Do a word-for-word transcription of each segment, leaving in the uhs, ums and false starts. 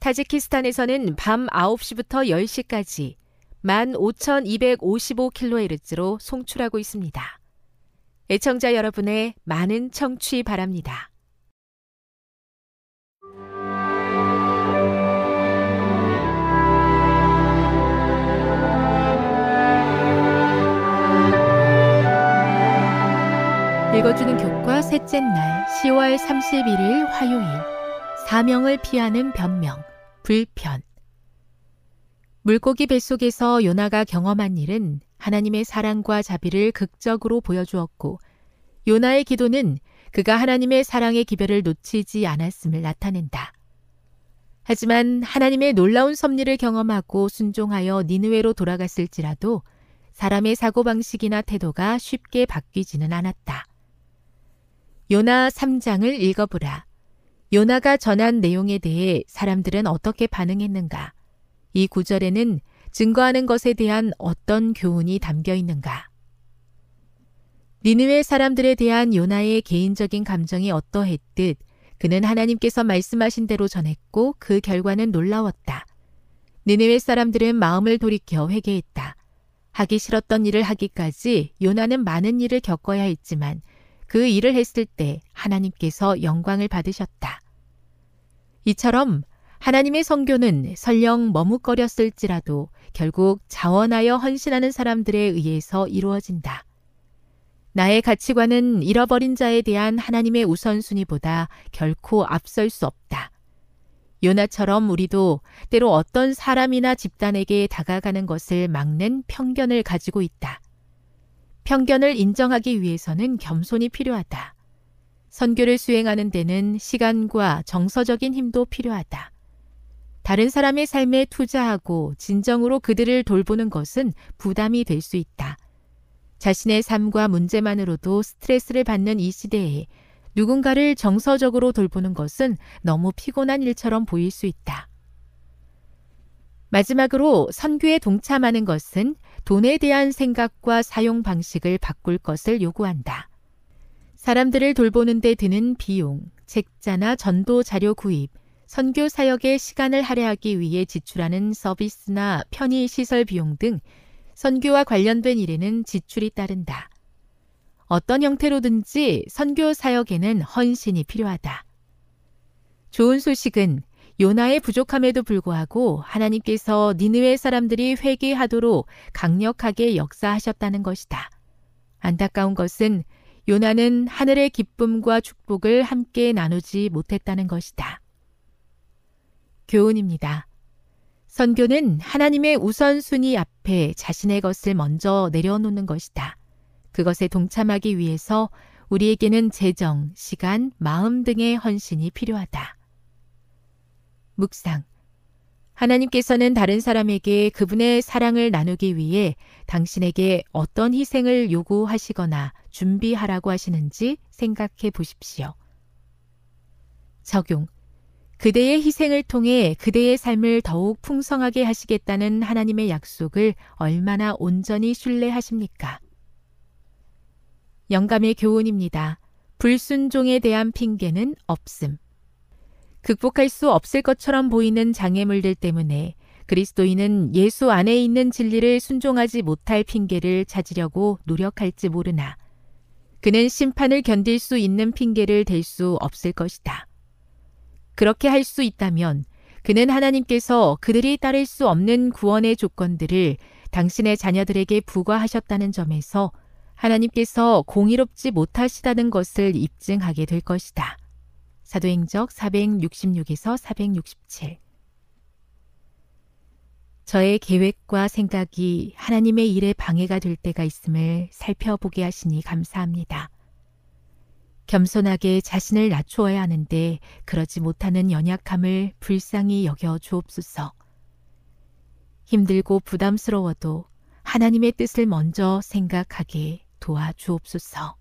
타지키스탄에서는 밤 아홉 시부터 열 시까지 만 오천이백오십오 킬로헤르츠로 송출하고 있습니다. 애청자 여러분의 많은 청취 바랍니다. 읽어주는 교과 셋째 날 시월 삼십일일 화요일 사명을 피하는 변명, 불편. 물고기 뱃속에서 요나가 경험한 일은 하나님의 사랑과 자비를 극적으로 보여주었고 요나의 기도는 그가 하나님의 사랑의 기별을 놓치지 않았음을 나타낸다. 하지만 하나님의 놀라운 섭리를 경험하고 순종하여 니느웨로 돌아갔을지라도 사람의 사고방식이나 태도가 쉽게 바뀌지는 않았다. 요나 삼 장을 읽어보라. 요나가 전한 내용에 대해 사람들은 어떻게 반응했는가? 이 구절에는 증거하는 것에 대한 어떤 교훈이 담겨 있는가? 니느웨 사람들에 대한 요나의 개인적인 감정이 어떠했듯 그는 하나님께서 말씀하신 대로 전했고 그 결과는 놀라웠다. 니느웨 사람들은 마음을 돌이켜 회개했다. 하기 싫었던 일을 하기까지 요나는 많은 일을 겪어야 했지만 그 일을 했을 때 하나님께서 영광을 받으셨다. 이처럼 하나님의 선교는 설령 머뭇거렸을지라도 결국 자원하여 헌신하는 사람들에 의해서 이루어진다. 나의 가치관은 잃어버린 자에 대한 하나님의 우선순위보다 결코 앞설 수 없다. 요나처럼 우리도 때로 어떤 사람이나 집단에게 다가가는 것을 막는 편견을 가지고 있다. 편견을 인정하기 위해서는 겸손이 필요하다. 선교를 수행하는 데는 시간과 정서적인 힘도 필요하다. 다른 사람의 삶에 투자하고 진정으로 그들을 돌보는 것은 부담이 될 수 있다. 자신의 삶과 문제만으로도 스트레스를 받는 이 시대에 누군가를 정서적으로 돌보는 것은 너무 피곤한 일처럼 보일 수 있다. 마지막으로 선교에 동참하는 것은 돈에 대한 생각과 사용 방식을 바꿀 것을 요구한다. 사람들을 돌보는 데 드는 비용, 책자나 전도 자료 구입, 선교 사역의 시간을 할애하기 위해 지출하는 서비스나 편의 시설 비용 등 선교와 관련된 일에는 지출이 따른다. 어떤 형태로든지 선교 사역에는 헌신이 필요하다. 좋은 소식은 요나의 부족함에도 불구하고 하나님께서 니느웨 사람들이 회개하도록 강력하게 역사하셨다는 것이다. 안타까운 것은 요나는 하늘의 기쁨과 축복을 함께 나누지 못했다는 것이다. 교훈입니다. 선교는 하나님의 우선순위 앞에 자신의 것을 먼저 내려놓는 것이다. 그것에 동참하기 위해서 우리에게는 재정, 시간, 마음 등의 헌신이 필요하다. 묵상. 하나님께서는 다른 사람에게 그분의 사랑을 나누기 위해 당신에게 어떤 희생을 요구하시거나 준비하라고 하시는지 생각해 보십시오. 적용. 그대의 희생을 통해 그대의 삶을 더욱 풍성하게 하시겠다는 하나님의 약속을 얼마나 온전히 신뢰하십니까? 영감의 교훈입니다. 불순종에 대한 핑계는 없음. 극복할 수 없을 것처럼 보이는 장애물들 때문에 그리스도인은 예수 안에 있는 진리를 순종하지 못할 핑계를 찾으려고 노력할지 모르나 그는 심판을 견딜 수 있는 핑계를 댈 수 없을 것이다. 그렇게 할 수 있다면 그는 하나님께서 그들이 따를 수 없는 구원의 조건들을 당신의 자녀들에게 부과하셨다는 점에서 하나님께서 공의롭지 못하시다는 것을 입증하게 될 것이다. 사도행적 사백육십육에서 사백육십칠. 저의 계획과 생각이 하나님의 일에 방해가 될 때가 있음을 살펴보게 하시니 감사합니다. 겸손하게 자신을 낮추어야 하는데 그러지 못하는 연약함을 불쌍히 여겨 주옵소서. 힘들고 부담스러워도 하나님의 뜻을 먼저 생각하게 도와주옵소서.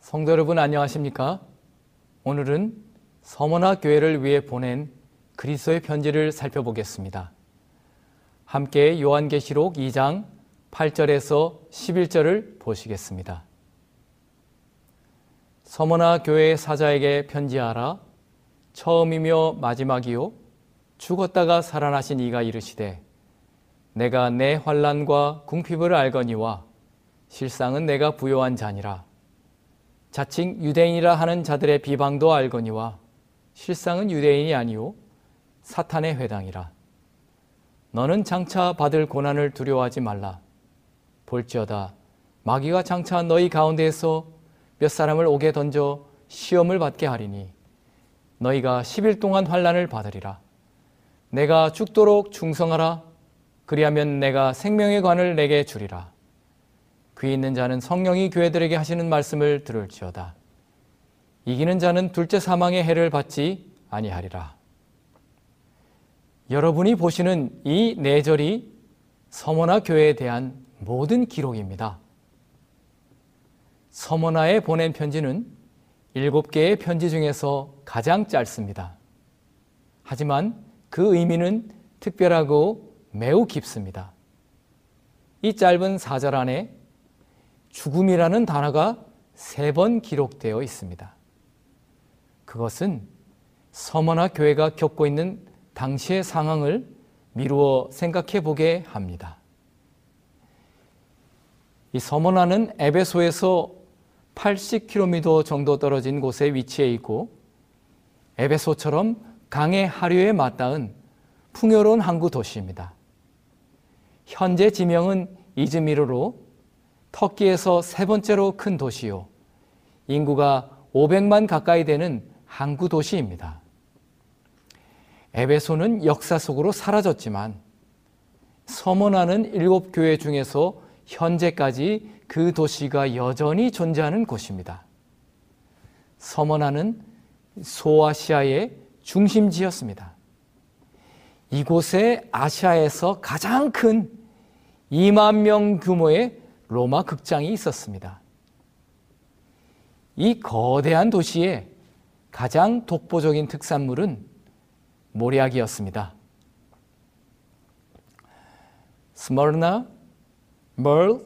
성도 여러분 안녕하십니까? 오늘은 서머나 교회를 위해 보낸 그리스도의 편지를 살펴보겠습니다. 함께 요한계시록 이장 팔절에서 십일절을 보시겠습니다. 서머나 교회의 사자에게 편지하라. 처음이며 마지막이요 죽었다가 살아나신 이가 이르시되 내가 내 환난과 궁핍을 알거니와 실상은 내가 부요한 자니라. 자칭 유대인이라 하는 자들의 비방도 알거니와 실상은 유대인이 아니오 사탄의 회당이라. 너는 장차 받을 고난을 두려워하지 말라. 볼지어다 마귀가 장차 너희 가운데에서 몇 사람을 옥에 던져 시험을 받게 하리니 너희가 십일 동안 환난을 받으리라. 내가 죽도록 충성하라. 그리하면 내가 생명의 관을 내게 주리라. 귀 있는 자는 성령이 교회들에게 하시는 말씀을 들을지어다. 이기는 자는 둘째 사망의 해를 받지 아니하리라. 여러분이 보시는 이 네 절이 서머나 교회에 대한 모든 기록입니다. 서머나에 보낸 편지는 일곱 개의 편지 중에서 가장 짧습니다. 하지만 그 의미는 특별하고 매우 깊습니다. 이 짧은 사절 안에 죽음이라는 단어가 세 번 기록되어 있습니다. 그것은 서머나 교회가 겪고 있는 당시의 상황을 미루어 생각해 보게 합니다. 이 서머나는 에베소에서 팔십 킬로미터 정도 떨어진 곳에 위치해 있고, 에베소처럼 강의 하류에 맞닿은 풍요로운 항구 도시입니다. 현재 지명은 이즈미르로 터키에서 세 번째로 큰 도시요, 인구가 오백만 가까이 되는 항구 도시입니다. 에베소는 역사 속으로 사라졌지만 서머나는 일곱 교회 중에서 현재까지 그 도시가 여전히 존재하는 곳입니다. 서머나는 소아시아의 중심지였습니다. 이곳에 아시아에서 가장 큰 이만 명 규모의 로마 극장이 있었습니다. 이 거대한 도시의 가장 독보적인 특산물은 모략이었습니다. 스머나, 멀,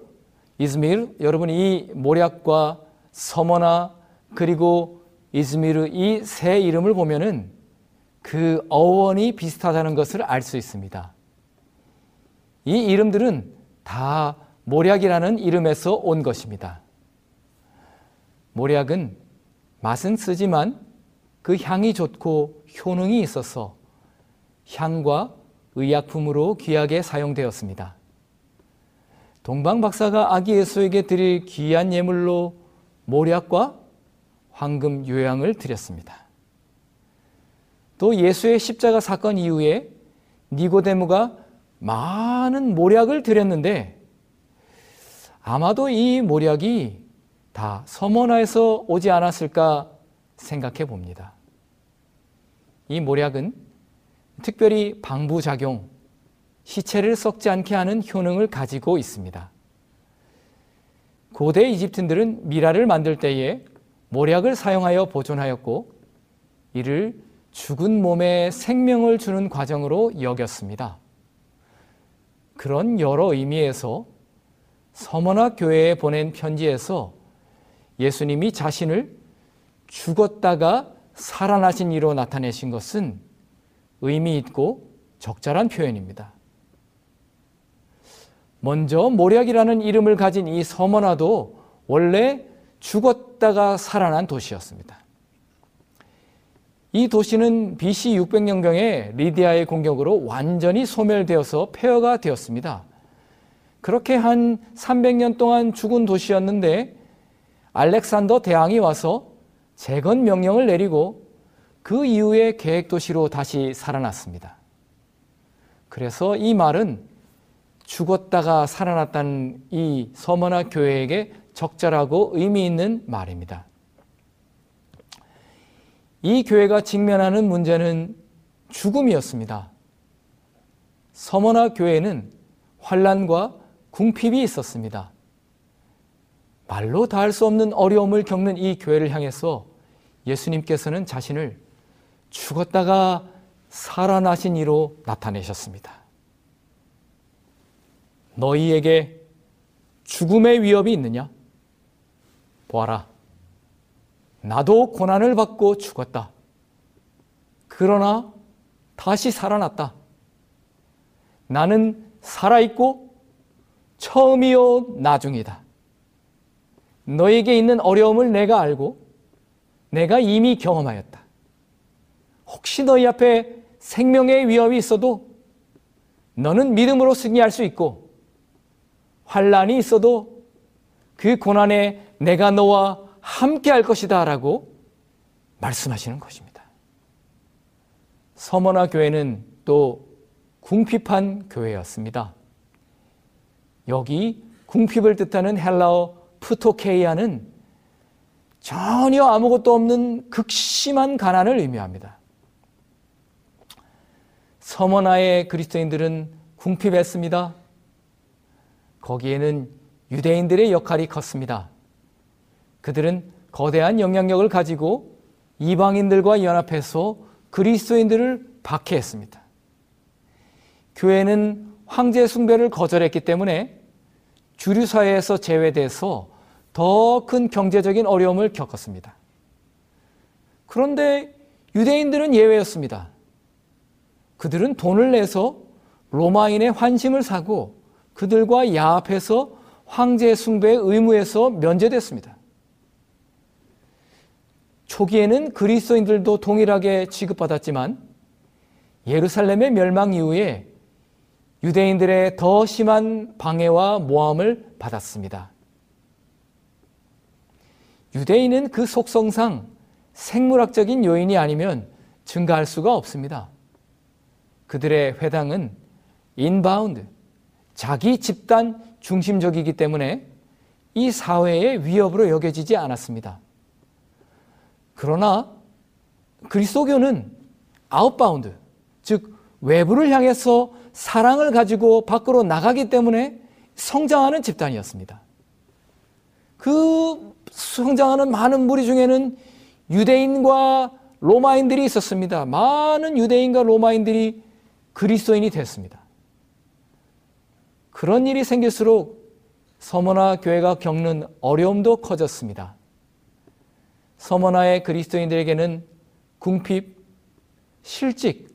이즈미르, 여러분 이 모략과 서머나 그리고 이즈미르 이 세 이름을 보면은 그 어원이 비슷하다는 것을 알 수 있습니다. 이 이름들은 다 모략이라는 이름에서 온 것입니다. 모략은 맛은 쓰지만 그 향이 좋고 효능이 있어서 향과 의약품으로 귀하게 사용되었습니다. 동방 박사가 아기 예수에게 드릴 귀한 예물로 모략과 황금 요양을 드렸습니다. 또 예수의 십자가 사건 이후에 니고데모가 많은 모략을 드렸는데 아마도 이 모략이 다 서머나에서 오지 않았을까 생각해 봅니다. 이 모략은 특별히 방부작용, 시체를 썩지 않게 하는 효능을 가지고 있습니다. 고대 이집트인들은 미라를 만들 때에 모략을 사용하여 보존하였고, 이를 죽은 몸에 생명을 주는 과정으로 여겼습니다. 그런 여러 의미에서 서머나 교회에 보낸 편지에서 예수님이 자신을 죽었다가 살아나신 이로 나타내신 것은 의미 있고 적절한 표현입니다. 먼저 모략이라는 이름을 가진 이 서머나도 원래 죽었다가 살아난 도시였습니다. 이 도시는 비씨 육백 년경에 리디아의 공격으로 완전히 소멸되어서 폐허가 되었습니다. 그렇게 한 삼백 년 동안 죽은 도시였는데 알렉산더 대왕이 와서 재건 명령을 내리고 그 이후에 계획도시로 다시 살아났습니다. 그래서 이 말은 죽었다가 살아났다는 이 서머나 교회에게 적절하고 의미 있는 말입니다. 이 교회가 직면하는 문제는 죽음이었습니다. 서머나 교회는 환란과 궁핍이 있었습니다. 말로 다 할 수 없는 어려움을 겪는 이 교회를 향해서 예수님께서는 자신을 죽었다가 살아나신 이로 나타내셨습니다. 너희에게 죽음의 위협이 있느냐? 보아라, 나도 고난을 받고 죽었다. 그러나 다시 살아났다. 나는 살아있고 처음이요 나중이다. 너에게 있는 어려움을 내가 알고 내가 이미 경험하였다. 혹시 너희 앞에 생명의 위협이 있어도 너는 믿음으로 승리할 수 있고, 환난이 있어도 그 고난에 내가 너와 함께할 것이다 라고 말씀하시는 것입니다. 서머나 교회는 또 궁핍한 교회였습니다. 여기 궁핍을 뜻하는 헬라어 푸토케이아는 전혀 아무것도 없는 극심한 가난을 의미합니다. 서머나의 그리스도인들은 궁핍했습니다. 거기에는 유대인들의 역할이 컸습니다. 그들은 거대한 영향력을 가지고 이방인들과 연합해서 그리스도인들을 박해했습니다. 교회는 황제 숭배를 거절했기 때문에 주류사회에서 제외돼서 더 큰 경제적인 어려움을 겪었습니다. 그런데 유대인들은 예외였습니다. 그들은 돈을 내서 로마인의 환심을 사고 그들과 야합해서 황제의 숭배의 의무에서 면제됐습니다. 초기에는 그리스도인들도 동일하게 취급받았지만 예루살렘의 멸망 이후에 유대인들의 더 심한 방해와 모함을 받았습니다. 유대인은 그 속성상 생물학적인 요인이 아니면 증가할 수가 없습니다. 그들의 회당은 인바운드, 자기 집단 중심적이기 때문에 이 사회의 위협으로 여겨지지 않았습니다. 그러나 그리스도교는 아웃바운드, 즉 외부를 향해서 사랑을 가지고 밖으로 나가기 때문에 성장하는 집단이었습니다. 그 성장하는 많은 무리 중에는 유대인과 로마인들이 있었습니다. 많은 유대인과 로마인들이 그리스도인이 됐습니다. 그런 일이 생길수록 서머나 교회가 겪는 어려움도 커졌습니다. 서머나의 그리스도인들에게는 궁핍, 실직,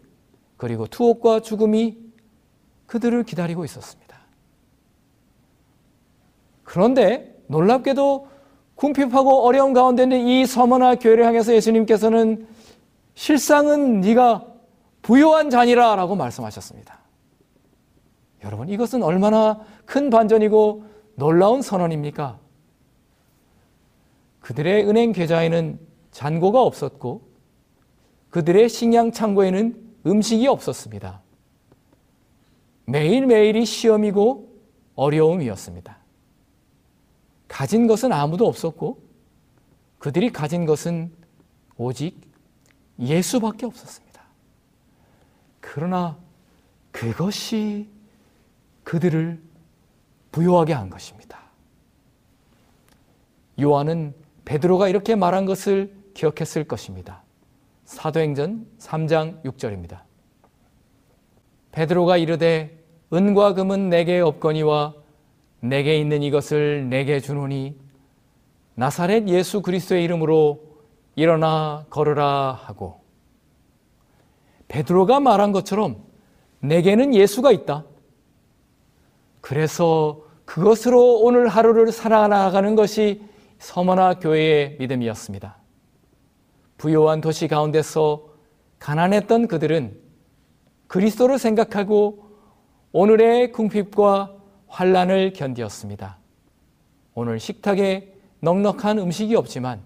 그리고 투옥과 죽음이 그들을 기다리고 있었습니다. 그런데 놀랍게도 궁핍하고 어려운 가운데 있는 이 서머나 교회를 향해서 예수님께서는 실상은 네가 부요한 자니라 라고 말씀하셨습니다. 여러분, 이것은 얼마나 큰 반전이고 놀라운 선언입니까? 그들의 은행 계좌에는 잔고가 없었고 그들의 식량 창고에는 음식이 없었습니다. 매일매일이 시험이고 어려움이었습니다. 가진 것은 아무도 없었고 그들이 가진 것은 오직 예수밖에 없었습니다. 그러나 그것이 그들을 부요하게 한 것입니다. 요한은 베드로가 이렇게 말한 것을 기억했을 것입니다. 사도행전 삼 장 육 절입니다. 베드로가 이르되 은과 금은 내게 없거니와 내게 있는 이것을 내게 주노니 나사렛 예수 그리스도의 이름으로 일어나 걸으라 하고, 베드로가 말한 것처럼 내게는 예수가 있다. 그래서 그것으로 오늘 하루를 살아나가는 것이 서머나 교회의 믿음이었습니다. 부요한 도시 가운데서 가난했던 그들은 그리스도를 생각하고 오늘의 궁핍과 환란을 견디었습니다. 오늘 식탁에 넉넉한 음식이 없지만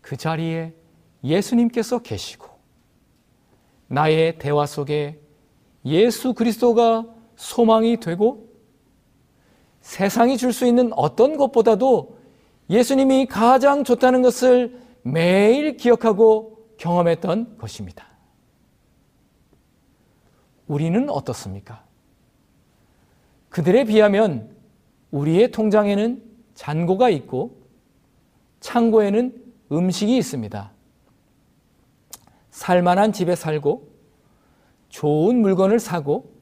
그 자리에 예수님께서 계시고 나의 대화 속에 예수 그리스도가 소망이 되고 세상이 줄 수 있는 어떤 것보다도 예수님이 가장 좋다는 것을 매일 기억하고 경험했던 것입니다. 우리는 어떻습니까? 그들에 비하면 우리의 통장에는 잔고가 있고 창고에는 음식이 있습니다. 살만한 집에 살고 좋은 물건을 사고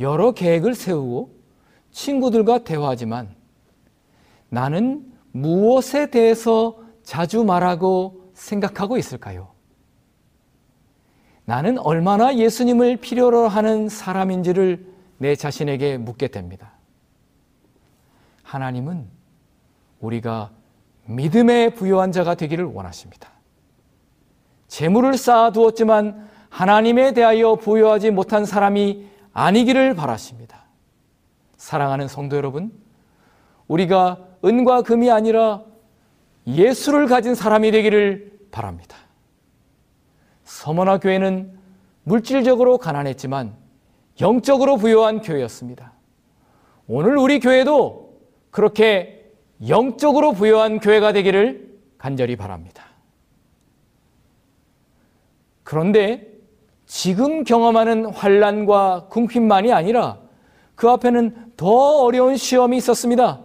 여러 계획을 세우고 친구들과 대화하지만 나는 무엇에 대해서 자주 말하고 생각하고 있을까요? 나는 얼마나 예수님을 필요로 하는 사람인지를 내 자신에게 묻게 됩니다. 하나님은 우리가 믿음의 부요한 자가 되기를 원하십니다. 재물을 쌓아두었지만 하나님에 대하여 부요하지 못한 사람이 아니기를 바라십니다. 사랑하는 성도 여러분, 우리가 은과 금이 아니라 예수를 가진 사람이 되기를 바랍니다. 서머나 교회는 물질적으로 가난했지만 영적으로 부요한 교회였습니다. 오늘 우리 교회도 그렇게 영적으로 부요한 교회가 되기를 간절히 바랍니다. 그런데 지금 경험하는 환난과 궁핍만이 아니라 그 앞에는 더 어려운 시험이 있었습니다.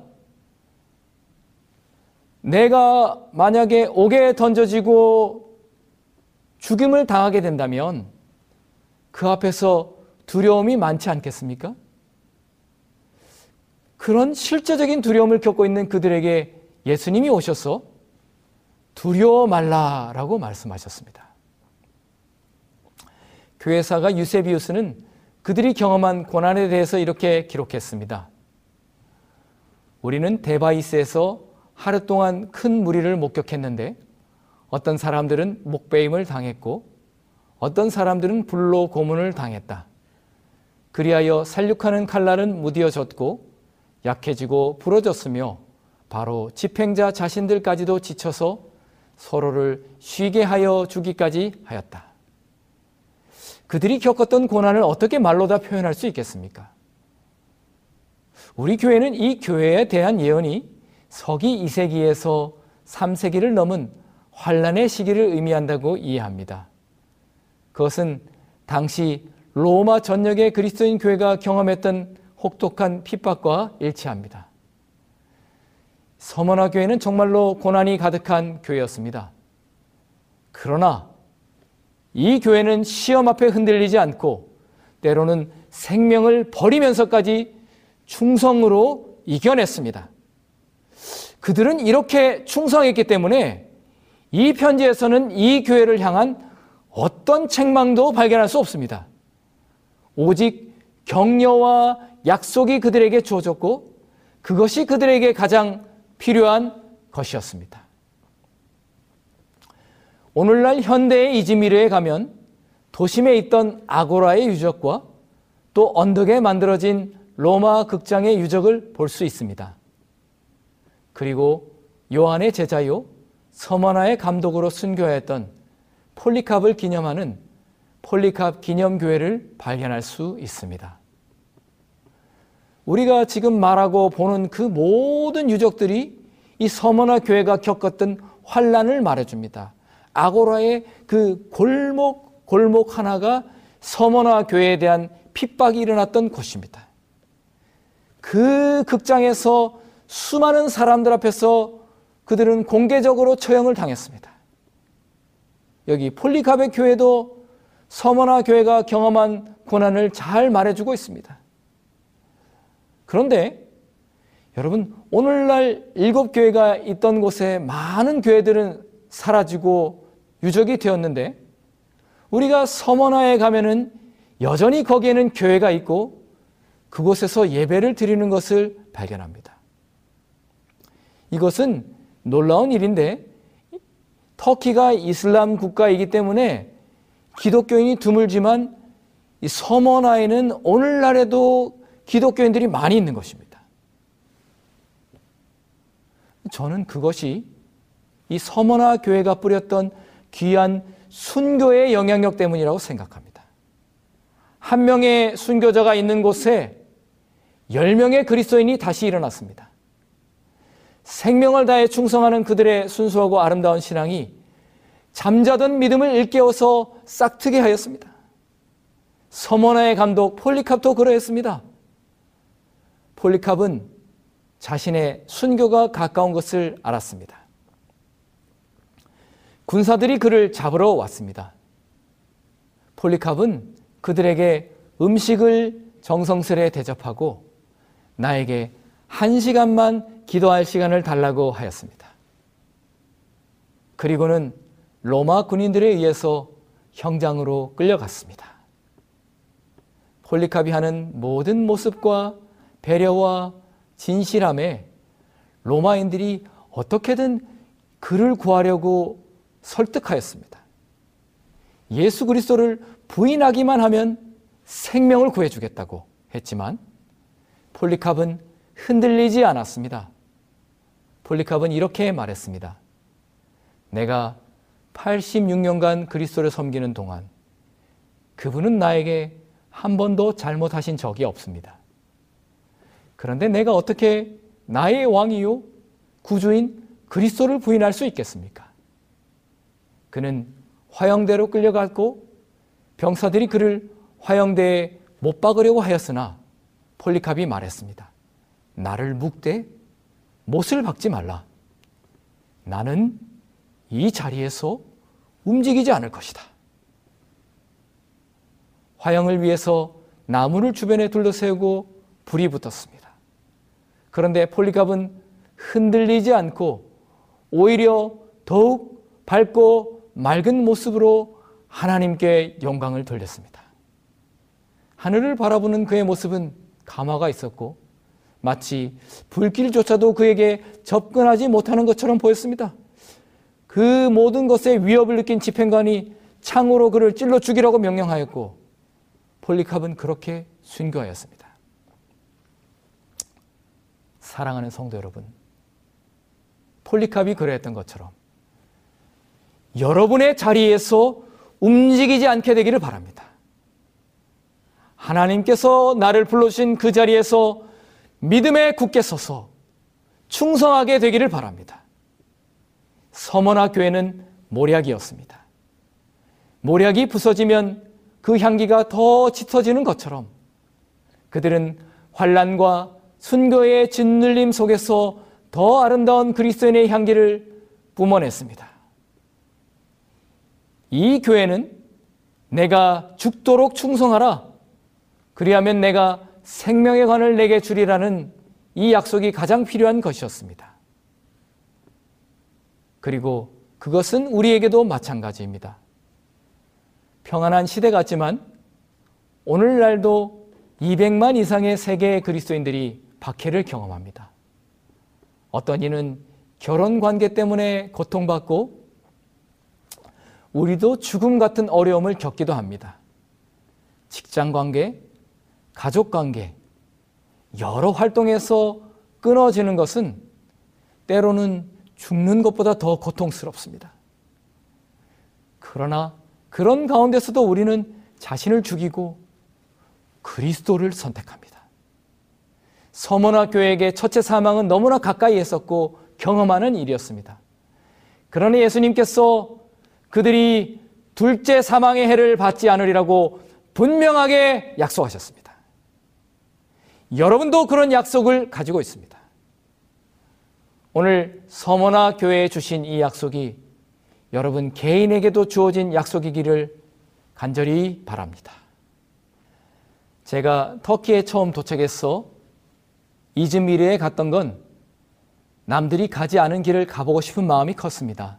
내가 만약에 옥에 던져지고 죽임을 당하게 된다면 그 앞에서 두려움이 많지 않겠습니까? 그런 실제적인 두려움을 겪고 있는 그들에게 예수님이 오셔서 두려워 말라라고 말씀하셨습니다. 교회사가 유세비우스는 그들이 경험한 고난에 대해서 이렇게 기록했습니다. 우리는 데바이스에서 하루 동안 큰 무리를 목격했는데 어떤 사람들은 목베임을 당했고 어떤 사람들은 불로 고문을 당했다. 그리하여 살육하는 칼날은 무디어졌고 약해지고 부러졌으며 바로 집행자 자신들까지도 지쳐서 서로를 쉬게 하여 주기까지 하였다. 그들이 겪었던 고난을 어떻게 말로 다 표현할 수 있겠습니까? 우리 교회는 이 교회에 대한 예언이 서기 이 세기에서 삼 세기를 넘은 환란의 시기를 의미한다고 이해합니다. 그것은 당시 로마 전역의 그리스도인 교회가 경험했던 혹독한 핍박과 일치합니다. 서머나 교회는 정말로 고난이 가득한 교회였습니다. 그러나 이 교회는 시험 앞에 흔들리지 않고 때로는 생명을 버리면서까지 충성으로 이겨냈습니다. 그들은 이렇게 충성했기 때문에 이 편지에서는 이 교회를 향한 어떤 책망도 발견할 수 없습니다. 오직 격려와 약속이 그들에게 주어졌고 그것이 그들에게 가장 필요한 것이었습니다. 오늘날 현대의 이즈미르에 가면 도심에 있던 아고라의 유적과 또 언덕에 만들어진 로마 극장의 유적을 볼 수 있습니다. 그리고 요한의 제자요 서머나의 감독으로 순교하였던 폴리캅을 기념하는 폴리캅 기념교회를 발견할 수 있습니다. 우리가 지금 말하고 보는 그 모든 유적들이 이 서머나 교회가 겪었던 환란을 말해줍니다. 아고라의 그 골목 골목 하나가 서머나 교회에 대한 핍박이 일어났던 곳입니다. 그 극장에서 수많은 사람들 앞에서 그들은 공개적으로 처형을 당했습니다. 여기 폴리캅의 교회도 서머나 교회가 경험한 고난을 잘 말해주고 있습니다. 그런데 여러분, 오늘날 일곱 교회가 있던 곳에 많은 교회들은 사라지고 유적이 되었는데 우리가 서머나에 가면은 여전히 거기에는 교회가 있고 그곳에서 예배를 드리는 것을 발견합니다. 이것은 놀라운 일인데 터키가 이슬람 국가이기 때문에 기독교인이 드물지만 이 서머나에는 오늘날에도 기독교인들이 많이 있는 것입니다. 저는 그것이 이 서머나 교회가 뿌렸던 귀한 순교의 영향력 때문이라고 생각합니다. 한 명의 순교자가 있는 곳에 열 명의 그리스도인이 다시 일어났습니다. 생명을 다해 충성하는 그들의 순수하고 아름다운 신앙이 잠자던 믿음을 일깨워서 싹트게 하였습니다. 서머나의 감독 폴리캅도 그러했습니다. 폴리캅은 자신의 순교가 가까운 것을 알았습니다. 군사들이 그를 잡으러 왔습니다. 폴리캅은 그들에게 음식을 정성스레 대접하고 나에게 한 시간만 기도할 시간을 달라고 하였습니다. 그리고는 로마 군인들에 의해서 형장으로 끌려갔습니다. 폴리캅이 하는 모든 모습과 배려와 진실함에 로마인들이 어떻게든 그를 구하려고 설득하였습니다. 예수 그리스도를 부인하기만 하면 생명을 구해주겠다고 했지만 폴리캅은 흔들리지 않았습니다. 폴리캅은 이렇게 말했습니다. 내가 팔십육 년간 그리스도를 섬기는 동안 그분은 나에게 한 번도 잘못하신 적이 없습니다. 그런데 내가 어떻게 나의 왕이요 구주인 그리스도를 부인할 수 있겠습니까? 그는 화형대로 끌려갔고 병사들이 그를 화형대에 못 박으려고 하였으나 폴리캅이 말했습니다. 나를 묵되 못을 박지 말라. 나는 이 자리에서 움직이지 않을 것이다. 화형을 위해서 나무를 주변에 둘러세우고 불이 붙었습니다. 그런데 폴리캅은 흔들리지 않고 오히려 더욱 밝고 맑은 모습으로 하나님께 영광을 돌렸습니다. 하늘을 바라보는 그의 모습은 감화가 있었고 마치 불길조차도 그에게 접근하지 못하는 것처럼 보였습니다. 그 모든 것에 위협을 느낀 집행관이 창으로 그를 찔러 죽이라고 명령하였고 폴리캅은 그렇게 순교하였습니다. 사랑하는 성도 여러분, 폴리캅이 그랬던 것처럼 여러분의 자리에서 움직이지 않게 되기를 바랍니다. 하나님께서 나를 불러주신 그 자리에서 믿음에 굳게 서서 충성하게 되기를 바랍니다. 서머나 교회는 모략이었습니다. 모략이 부서지면 그 향기가 더 짙어지는 것처럼 그들은 환란과 순교의 짓눌림 속에서 더 아름다운 그리스도인의 향기를 뿜어냈습니다. 이 교회는 내가 죽도록 충성하라, 그리하면 내가 생명의 관을 내게 주리라는 이 약속이 가장 필요한 것이었습니다. 그리고 그것은 우리에게도 마찬가지입니다. 평안한 시대 같지만 오늘날도 이백만 이상의 세계의 그리스도인들이 박해를 경험합니다. 어떤 이는 결혼 관계 때문에 고통받고 우리도 죽음 같은 어려움을 겪기도 합니다. 직장 관계, 가족 관계, 여러 활동에서 끊어지는 것은 때로는 죽는 것보다 더 고통스럽습니다. 그러나 그런 가운데서도 우리는 자신을 죽이고 그리스도를 선택합니다. 서머나 교회에게 첫째 사망은 너무나 가까이 있었고 경험하는 일이었습니다. 그러니 예수님께서 그들이 둘째 사망의 해를 받지 않으리라고 분명하게 약속하셨습니다. 여러분도 그런 약속을 가지고 있습니다. 오늘 서머나 교회에 주신 이 약속이 여러분 개인에게도 주어진 약속이기를 간절히 바랍니다. 제가 터키에 처음 도착해서 이즈미르에 갔던 건 남들이 가지 않은 길을 가보고 싶은 마음이 컸습니다.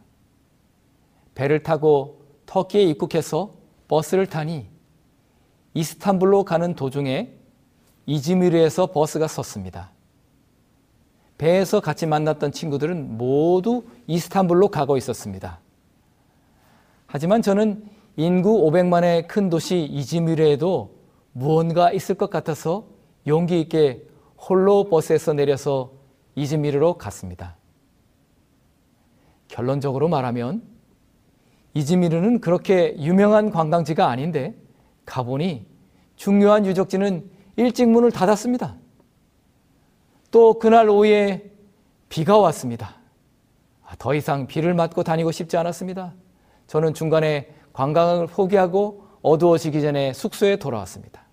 배를 타고 터키에 입국해서 버스를 타니 이스탄불로 가는 도중에 이즈미르에서 버스가 섰습니다. 배에서 같이 만났던 친구들은 모두 이스탄불로 가고 있었습니다. 하지만 저는 인구 오백만의 큰 도시 이즈미르에도 무언가 있을 것 같아서 용기 있게 홀로 버스에서 내려서 이즈미르로 갔습니다. 결론적으로 말하면 이즈미르는 그렇게 유명한 관광지가 아닌데 가보니 중요한 유적지는 일찍 문을 닫았습니다. 또 그날 오후에 비가 왔습니다. 더 이상 비를 맞고 다니고 싶지 않았습니다. 저는 중간에 관광을 포기하고 어두워지기 전에 숙소에 돌아왔습니다.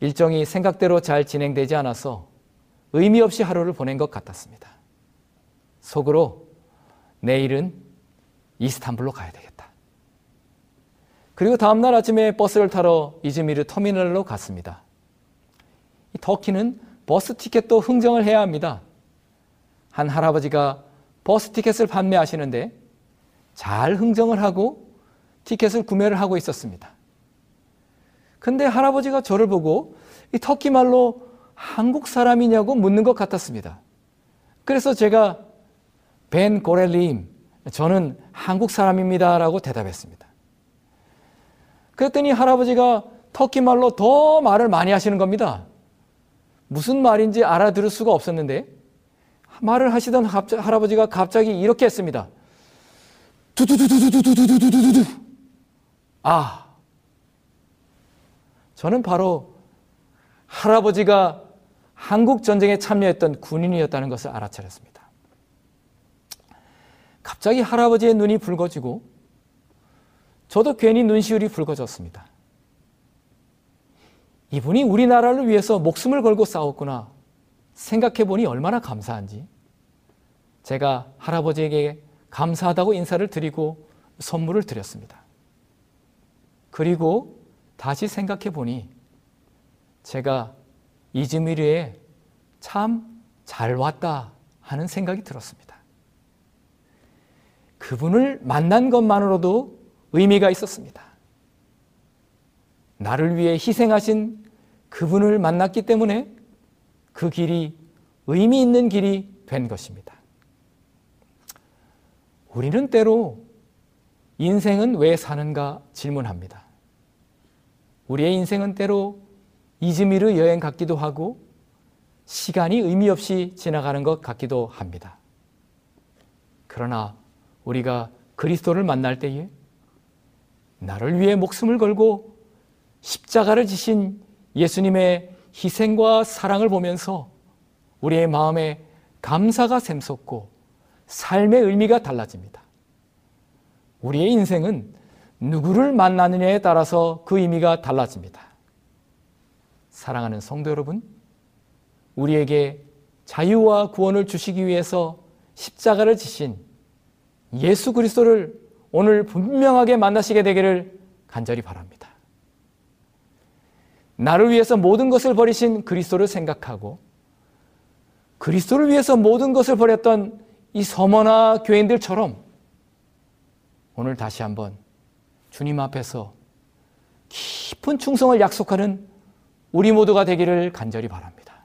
일정이 생각대로 잘 진행되지 않아서 의미 없이 하루를 보낸 것 같았습니다. 속으로 내일은 이스탄불로 가야 되겠다. 그리고 다음날 아침에 버스를 타러 이즈미르 터미널로 갔습니다. 터키는 버스 티켓도 흥정을 해야 합니다. 한 할아버지가 버스 티켓을 판매하시는데 잘 흥정을 하고 티켓을 구매를 하고 있었습니다. 근데 할아버지가 저를 보고 이 터키 말로 한국 사람이냐고 묻는 것 같았습니다. 그래서 제가 벤 고렐리임, 저는 한국 사람입니다 라고 대답했습니다. 그랬더니 할아버지가 터키 말로 더 말을 많이 하시는 겁니다. 무슨 말인지 알아들을 수가 없었는데 말을 하시던 할아버지가 갑자기 이렇게 했습니다. 두두두두두두두두두두두두. 아, 저는 바로 할아버지가 한국 전쟁에 참여했던 군인이었다는 것을 알아차렸습니다. 갑자기 할아버지의 눈이 붉어지고 저도 괜히 눈시울이 붉어졌습니다. 이분이 우리나라를 위해서 목숨을 걸고 싸웠구나 생각해보니 얼마나 감사한지 제가 할아버지에게 감사하다고 인사를 드리고 선물을 드렸습니다. 그리고 다시 생각해 보니 제가 이즈미르에 참 잘 왔다 하는 생각이 들었습니다. 그분을 만난 것만으로도 의미가 있었습니다. 나를 위해 희생하신 그분을 만났기 때문에 그 길이 의미 있는 길이 된 것입니다. 우리는 때로 인생은 왜 사는가 질문합니다. 우리의 인생은 때로 이즈미르 여행 같기도 하고 시간이 의미 없이 지나가는 것 같기도 합니다. 그러나 우리가 그리스도를 만날 때에 나를 위해 목숨을 걸고 십자가를 지신 예수님의 희생과 사랑을 보면서 우리의 마음에 감사가 샘솟고 삶의 의미가 달라집니다. 우리의 인생은 누구를 만나느냐에 따라서 그 의미가 달라집니다. 사랑하는 성도 여러분, 우리에게 자유와 구원을 주시기 위해서 십자가를 지신 예수 그리스도를 오늘 분명하게 만나시게 되기를 간절히 바랍니다. 나를 위해서 모든 것을 버리신 그리스도를 생각하고 그리스도를 위해서 모든 것을 버렸던 이 서머나 교인들처럼 오늘 다시 한번 주님 앞에서 깊은 충성을 약속하는 우리 모두가 되기를 간절히 바랍니다.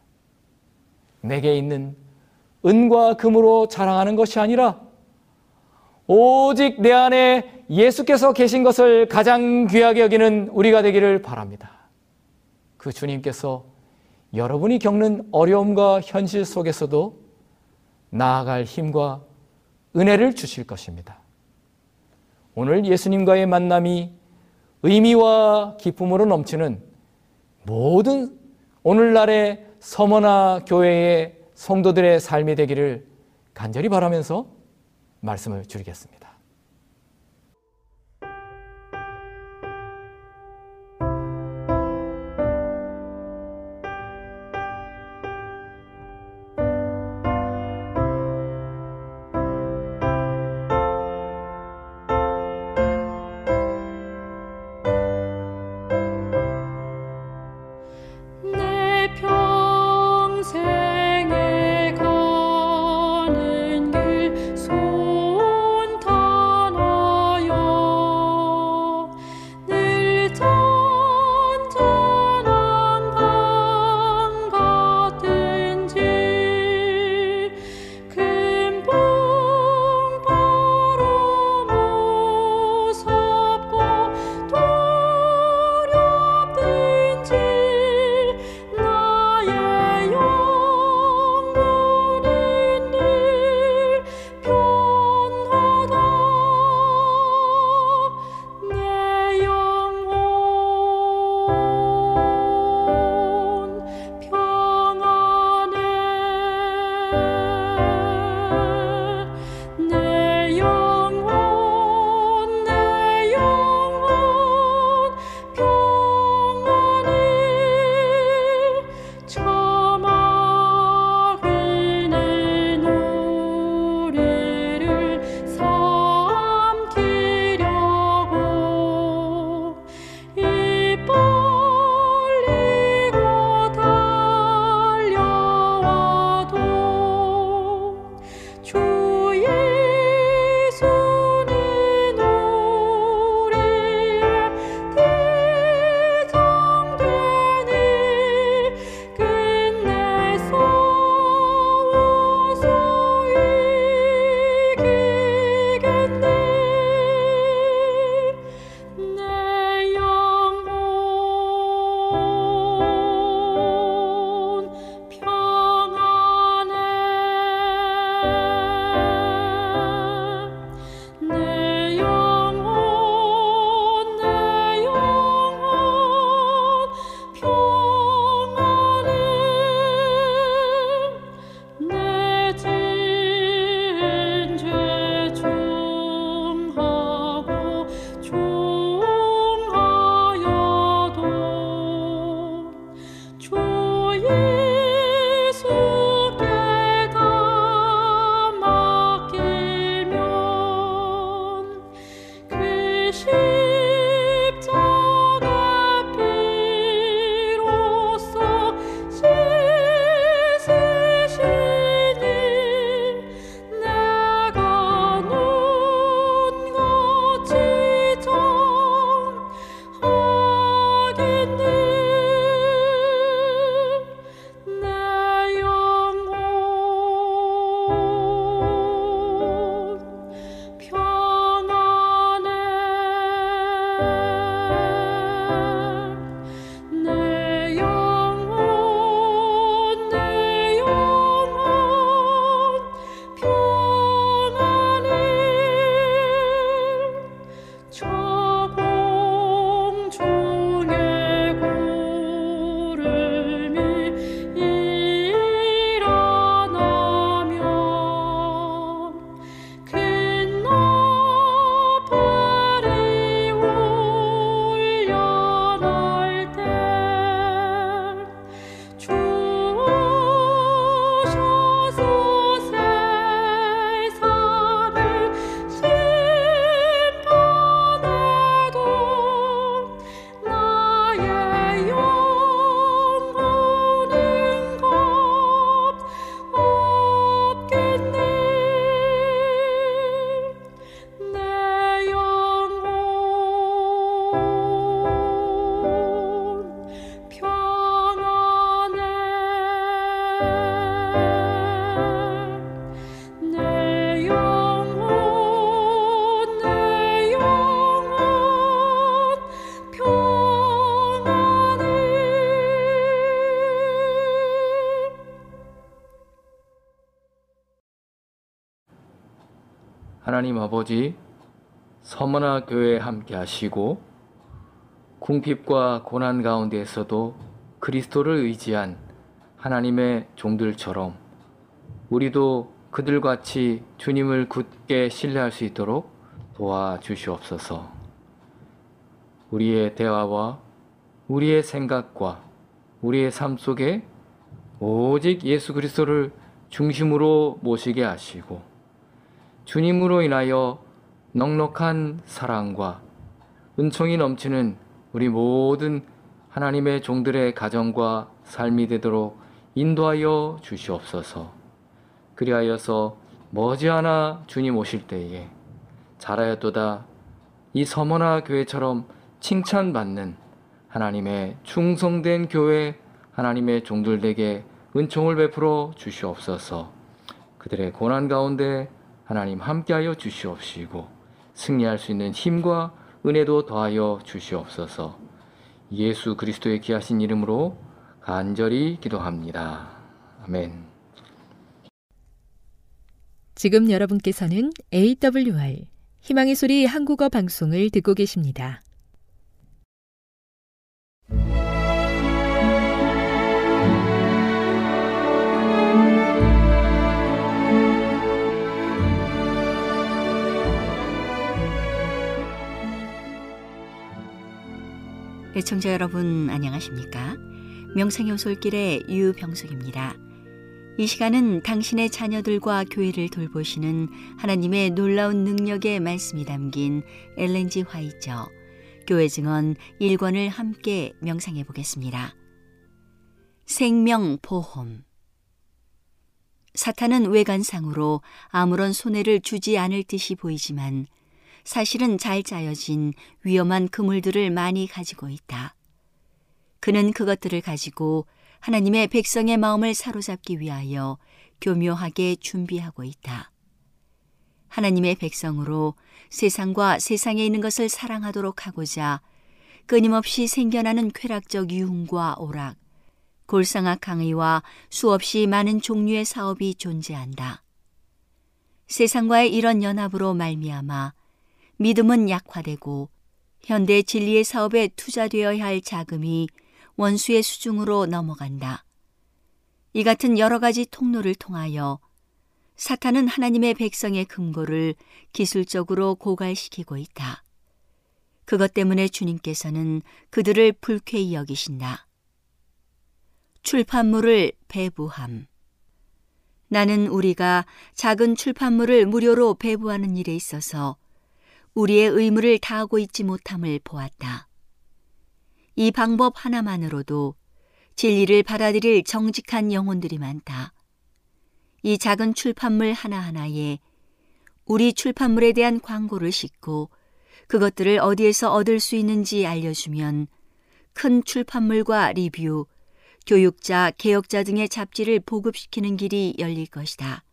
내게 있는 은과 금으로 자랑하는 것이 아니라 오직 내 안에 예수께서 계신 것을 가장 귀하게 여기는 우리가 되기를 바랍니다. 그 주님께서 여러분이 겪는 어려움과 현실 속에서도 나아갈 힘과 은혜를 주실 것입니다. 오늘 예수님과의 만남이 의미와 기쁨으로 넘치는 모든 오늘날의 서머나 교회의 성도들의 삶이 되기를 간절히 바라면서 말씀을 드리겠습니다. 평생에 가는 길 손 다 하나님 아버지, 서머나 교회에 함께 하시고 궁핍과 고난 가운데에서도 그리스도를 의지한 하나님의 종들처럼 우리도 그들같이 주님을 굳게 신뢰할 수 있도록 도와주시옵소서. 우리의 대화와 우리의 생각과 우리의 삶 속에 오직 예수 그리스도를 중심으로 모시게 하시고 주님으로 인하여 넉넉한 사랑과 은총이 넘치는 우리 모든 하나님의 종들의 가정과 삶이 되도록 인도하여 주시옵소서. 그리하여서 머지않아 주님 오실 때에 잘하였도다 이 서머나 교회처럼 칭찬받는 하나님의 충성된 교회, 하나님의 종들에게 은총을 베풀어 주시옵소서. 그들의 고난 가운데 하나님 함께하여 주시옵시고 승리할 수 있는 힘과 은혜도 더하여 주시옵소서. 예수 그리스도의 귀하신 이름으로 간절히 기도합니다. 아멘. 지금 여러분께서는 에이더블유알 희망의 소리 한국어 방송을 듣고 계십니다. 애청자 여러분 안녕하십니까? 명상의 오솔길의 유병숙입니다. 이 시간은 당신의 자녀들과 교회를 돌보시는 하나님의 놀라운 능력의 말씀이 담긴 엘렌지 화이저 교회 증언 일 권을 함께 명상해 보겠습니다. 생명보험. 사탄은 외관상으로 아무런 손해를 주지 않을 듯이 보이지만 사실은 잘 짜여진 위험한 그물들을 많이 가지고 있다. 그는 그것들을 가지고 하나님의 백성의 마음을 사로잡기 위하여 교묘하게 준비하고 있다. 하나님의 백성으로 세상과 세상에 있는 것을 사랑하도록 하고자 끊임없이 생겨나는 쾌락적 유흥과 오락, 골상학 강의와 수없이 많은 종류의 사업이 존재한다. 세상과의 이런 연합으로 말미암아 믿음은 약화되고 현대 진리의 사업에 투자되어야 할 자금이 원수의 수중으로 넘어간다. 이 같은 여러 가지 통로를 통하여 사탄은 하나님의 백성의 금고를 기술적으로 고갈시키고 있다. 그것 때문에 주님께서는 그들을 불쾌히 여기신다. 출판물을 배부함. 나는 우리가 작은 출판물을 무료로 배부하는 일에 있어서 우리의 의무를 다하고 있지 못함을 보았다. 이 방법 하나만으로도 진리를 받아들일 정직한 영혼들이 많다. 이 작은 출판물 하나하나에 우리 출판물에 대한 광고를 싣고 그것들을 어디에서 얻을 수 있는지 알려주면 큰 출판물과 리뷰, 교육자, 개혁자 등의 잡지를 보급시키는 길이 열릴 것이다.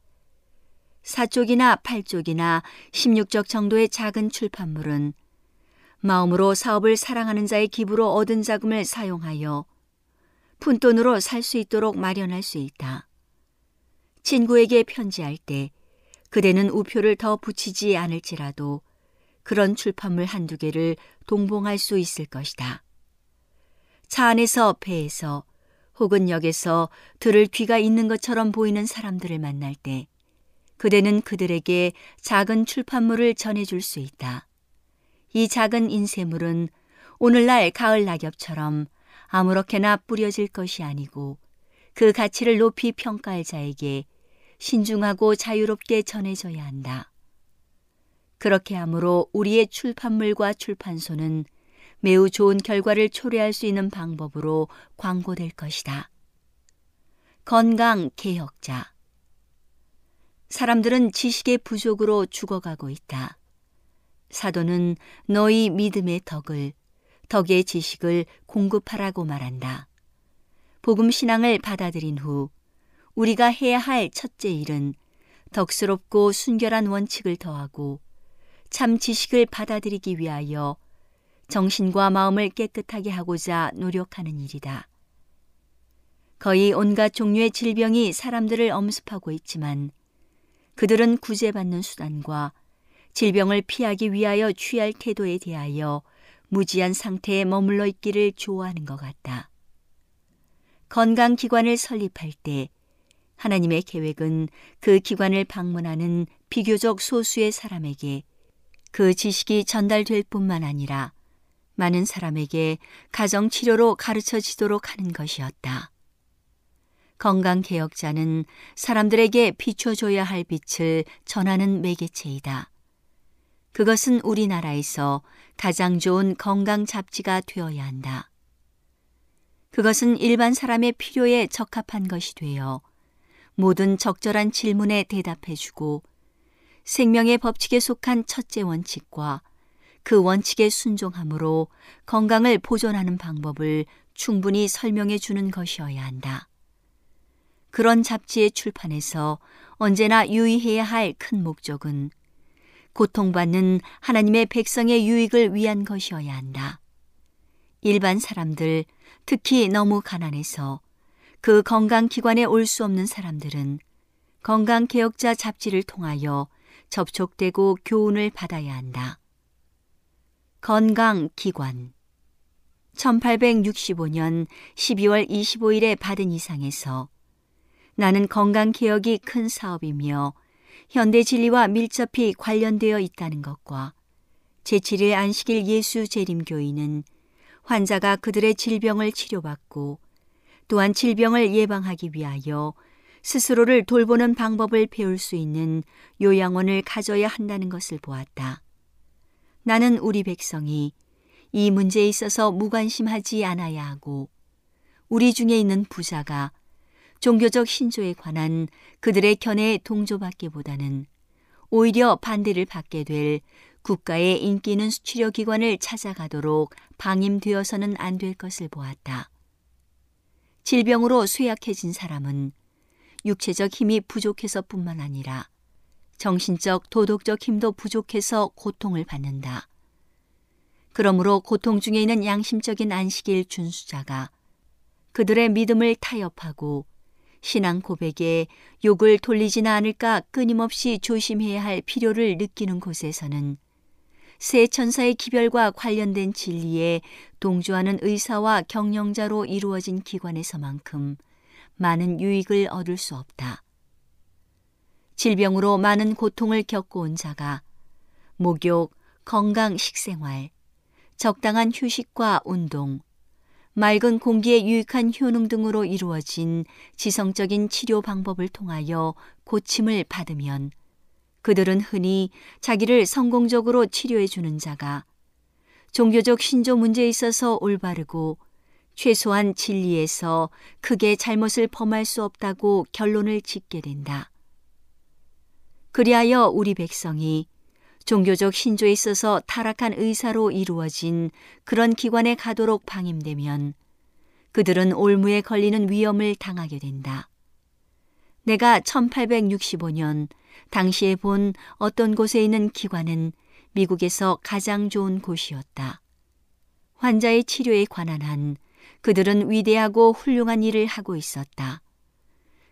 사쪽이나 팔쪽이나 십육쪽 정도의 작은 출판물은 마음으로 사업을 사랑하는 자의 기부로 얻은 자금을 사용하여 푼돈으로 살 수 있도록 마련할 수 있다. 친구에게 편지할 때 그대는 우표를 더 붙이지 않을지라도 그런 출판물 한두 개를 동봉할 수 있을 것이다. 차 안에서, 배에서 혹은 역에서 들을 귀가 있는 것처럼 보이는 사람들을 만날 때 그대는 그들에게 작은 출판물을 전해줄 수 있다. 이 작은 인쇄물은 오늘날 가을 낙엽처럼 아무렇게나 뿌려질 것이 아니고 그 가치를 높이 평가할 자에게 신중하고 자유롭게 전해져야 한다. 그렇게 함으로 우리의 출판물과 출판소는 매우 좋은 결과를 초래할 수 있는 방법으로 광고될 것이다. 건강 개혁자. 사람들은 지식의 부족으로 죽어가고 있다. 사도는 너희 믿음의 덕을, 덕의 지식을 공급하라고 말한다. 복음 신앙을 받아들인 후 우리가 해야 할 첫째 일은 덕스럽고 순결한 원칙을 더하고 참 지식을 받아들이기 위하여 정신과 마음을 깨끗하게 하고자 노력하는 일이다. 거의 온갖 종류의 질병이 사람들을 엄습하고 있지만 그들은 구제받는 수단과 질병을 피하기 위하여 취할 태도에 대하여 무지한 상태에 머물러 있기를 좋아하는 것 같다. 건강기관을 설립할 때 하나님의 계획은 그 기관을 방문하는 비교적 소수의 사람에게 그 지식이 전달될 뿐만 아니라 많은 사람에게 가정치료로 가르쳐지도록 하는 것이었다. 건강개혁자는 사람들에게 비춰줘야 할 빛을 전하는 매개체이다. 그것은 우리나라에서 가장 좋은 건강 잡지가 되어야 한다. 그것은 일반 사람의 필요에 적합한 것이 되어 모든 적절한 질문에 대답해주고 생명의 법칙에 속한 첫째 원칙과 그 원칙에 순종함으로 건강을 보존하는 방법을 충분히 설명해 주는 것이어야 한다. 그런 잡지의 출판에서 언제나 유의해야 할 큰 목적은 고통받는 하나님의 백성의 유익을 위한 것이어야 한다. 일반 사람들, 특히 너무 가난해서 그 건강기관에 올 수 없는 사람들은 건강개혁자 잡지를 통하여 접촉되고 교훈을 받아야 한다. 건강기관 천팔백육십오 년 십이월 이십오 일에 받은 이상에서 나는 건강개혁이 큰 사업이며 현대진리와 밀접히 관련되어 있다는 것과 제칠 일 안식일 예수 재림교인은 환자가 그들의 질병을 치료받고 또한 질병을 예방하기 위하여 스스로를 돌보는 방법을 배울 수 있는 요양원을 가져야 한다는 것을 보았다. 나는 우리 백성이 이 문제에 있어서 무관심하지 않아야 하고 우리 중에 있는 부자가 종교적 신조에 관한 그들의 견해에 동조받기보다는 오히려 반대를 받게 될 국가의 인기 있는 수치료기관을 찾아가도록 방임되어서는 안 될 것을 보았다. 질병으로 쇠약해진 사람은 육체적 힘이 부족해서뿐만 아니라 정신적, 도덕적 힘도 부족해서 고통을 받는다. 그러므로 고통 중에 있는 양심적인 안식일 준수자가 그들의 믿음을 타협하고 신앙 고백에 욕을 돌리지나 않을까 끊임없이 조심해야 할 필요를 느끼는 곳에서는 새 천사의 기별과 관련된 진리에 동조하는 의사와 경영자로 이루어진 기관에서만큼 많은 유익을 얻을 수 없다. 질병으로 많은 고통을 겪고 온 자가 목욕, 건강 식생활, 적당한 휴식과 운동, 맑은 공기에 유익한 효능 등으로 이루어진 지성적인 치료 방법을 통하여 고침을 받으면 그들은 흔히 자기를 성공적으로 치료해 주는 자가 종교적 신조 문제에 있어서 올바르고 최소한 진리에서 크게 잘못을 범할 수 없다고 결론을 짓게 된다. 그리하여 우리 백성이 종교적 신조에 있어서 타락한 의사로 이루어진 그런 기관에 가도록 방임되면 그들은 올무에 걸리는 위험을 당하게 된다. 내가 천팔백육십오 년 당시에 본 어떤 곳에 있는 기관은 미국에서 가장 좋은 곳이었다. 환자의 치료에 관한 한 그들은 위대하고 훌륭한 일을 하고 있었다.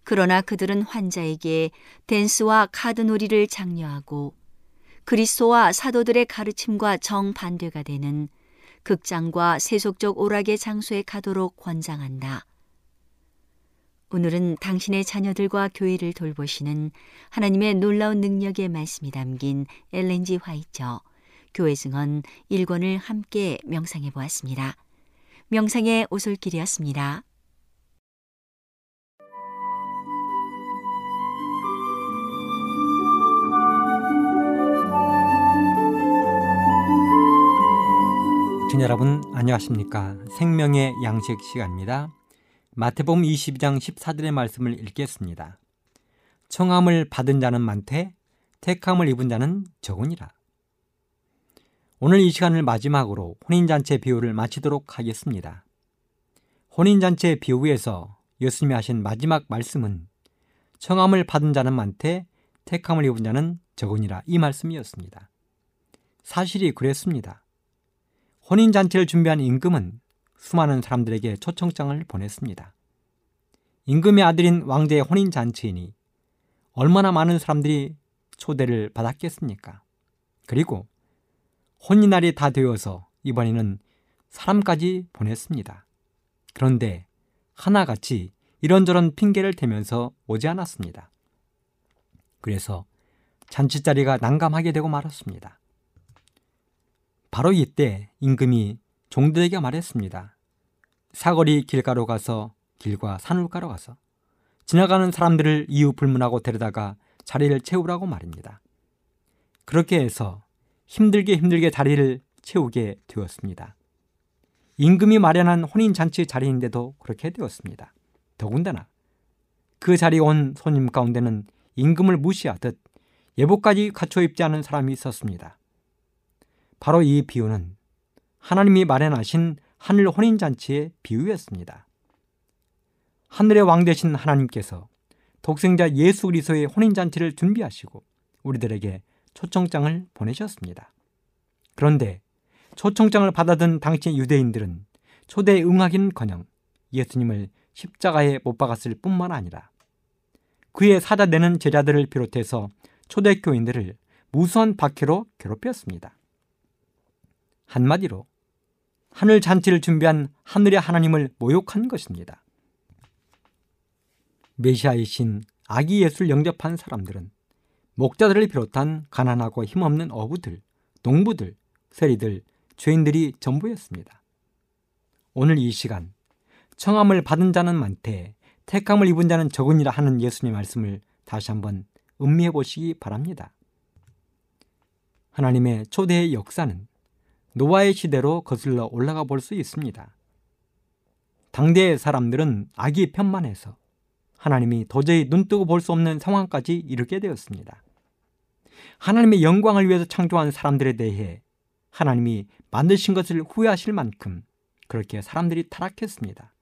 그러나 그들은 환자에게 댄스와 카드놀이를 장려하고 그리스도와 사도들의 가르침과 정반대가 되는 극장과 세속적 오락의 장소에 가도록 권장한다. 오늘은 당신의 자녀들과 교회를 돌보시는 하나님의 놀라운 능력의 말씀이 담긴 엘렌지 화이처 교회 증언 일 권을 함께 명상해 보았습니다. 명상의 오솔길이었습니다. 시청자 여러분 안녕하십니까? 생명의 양식 시간입니다. 마태복음 이십이 장 십사 절의 말씀을 읽겠습니다. 청함을 받은 자는 많되 택함을 입은 자는 적으니라. 오늘 이 시간을 마지막으로 혼인잔치 비유를 마치도록 하겠습니다. 혼인잔치 비유에서 예수님이 하신 마지막 말씀은 청함을 받은 자는 많되 택함을 입은 자는 적으니라 이 말씀이었습니다. 사실이 그랬습니다. 혼인잔치를 준비한 임금은 수많은 사람들에게 초청장을 보냈습니다. 임금의 아들인 왕제의 혼인잔치이니 얼마나 많은 사람들이 초대를 받았겠습니까? 그리고 혼인날이 다 되어서 이번에는 사람까지 보냈습니다. 그런데 하나같이 이런저런 핑계를 대면서 오지 않았습니다. 그래서 잔치자리가 난감하게 되고 말았습니다. 바로 이때 임금이 종들에게 말했습니다. 사거리 길가로 가서 길과 산울가로 가서 지나가는 사람들을 이유불문하고 데려다가 자리를 채우라고 말입니다. 그렇게 해서 힘들게 힘들게 자리를 채우게 되었습니다. 임금이 마련한 혼인잔치 자리인데도 그렇게 되었습니다. 더군다나 그 자리에 온 손님 가운데는 임금을 무시하듯 예복까지 갖춰 입지 않은 사람이 있었습니다. 바로 이 비유는 하나님이 마련하신 하늘 혼인잔치의 비유였습니다. 하늘의 왕 되신 하나님께서 독생자 예수 그리스도의 혼인잔치를 준비하시고 우리들에게 초청장을 보내셨습니다. 그런데 초청장을 받아든 당시 유대인들은 초대에 응하기는커녕 예수님을 십자가에 못 박았을 뿐만 아니라 그의 사자되는 제자들을 비롯해서 초대교인들을 무수한 박해로 괴롭혔습니다. 한마디로 하늘 잔치를 준비한 하늘의 하나님을 모욕한 것입니다. 메시아이신 아기 예수를 영접한 사람들은 목자들을 비롯한 가난하고 힘없는 어부들, 농부들, 세리들, 죄인들이 전부였습니다. 오늘 이 시간 청함을 받은 자는 많되 택함을 입은 자는 적으니라 하는 예수님의 말씀을 다시 한번 음미해 보시기 바랍니다. 하나님의 초대의 역사는 노아의 시대로 거슬러 올라가 볼 수 있습니다. 당대의 사람들은 악이 편만해서 하나님이 도저히 눈뜨고 볼 수 없는 상황까지 이르게 되었습니다. 하나님의 영광을 위해서 창조한 사람들에 대해 하나님이 만드신 것을 후회하실 만큼 그렇게 사람들이 타락했습니다.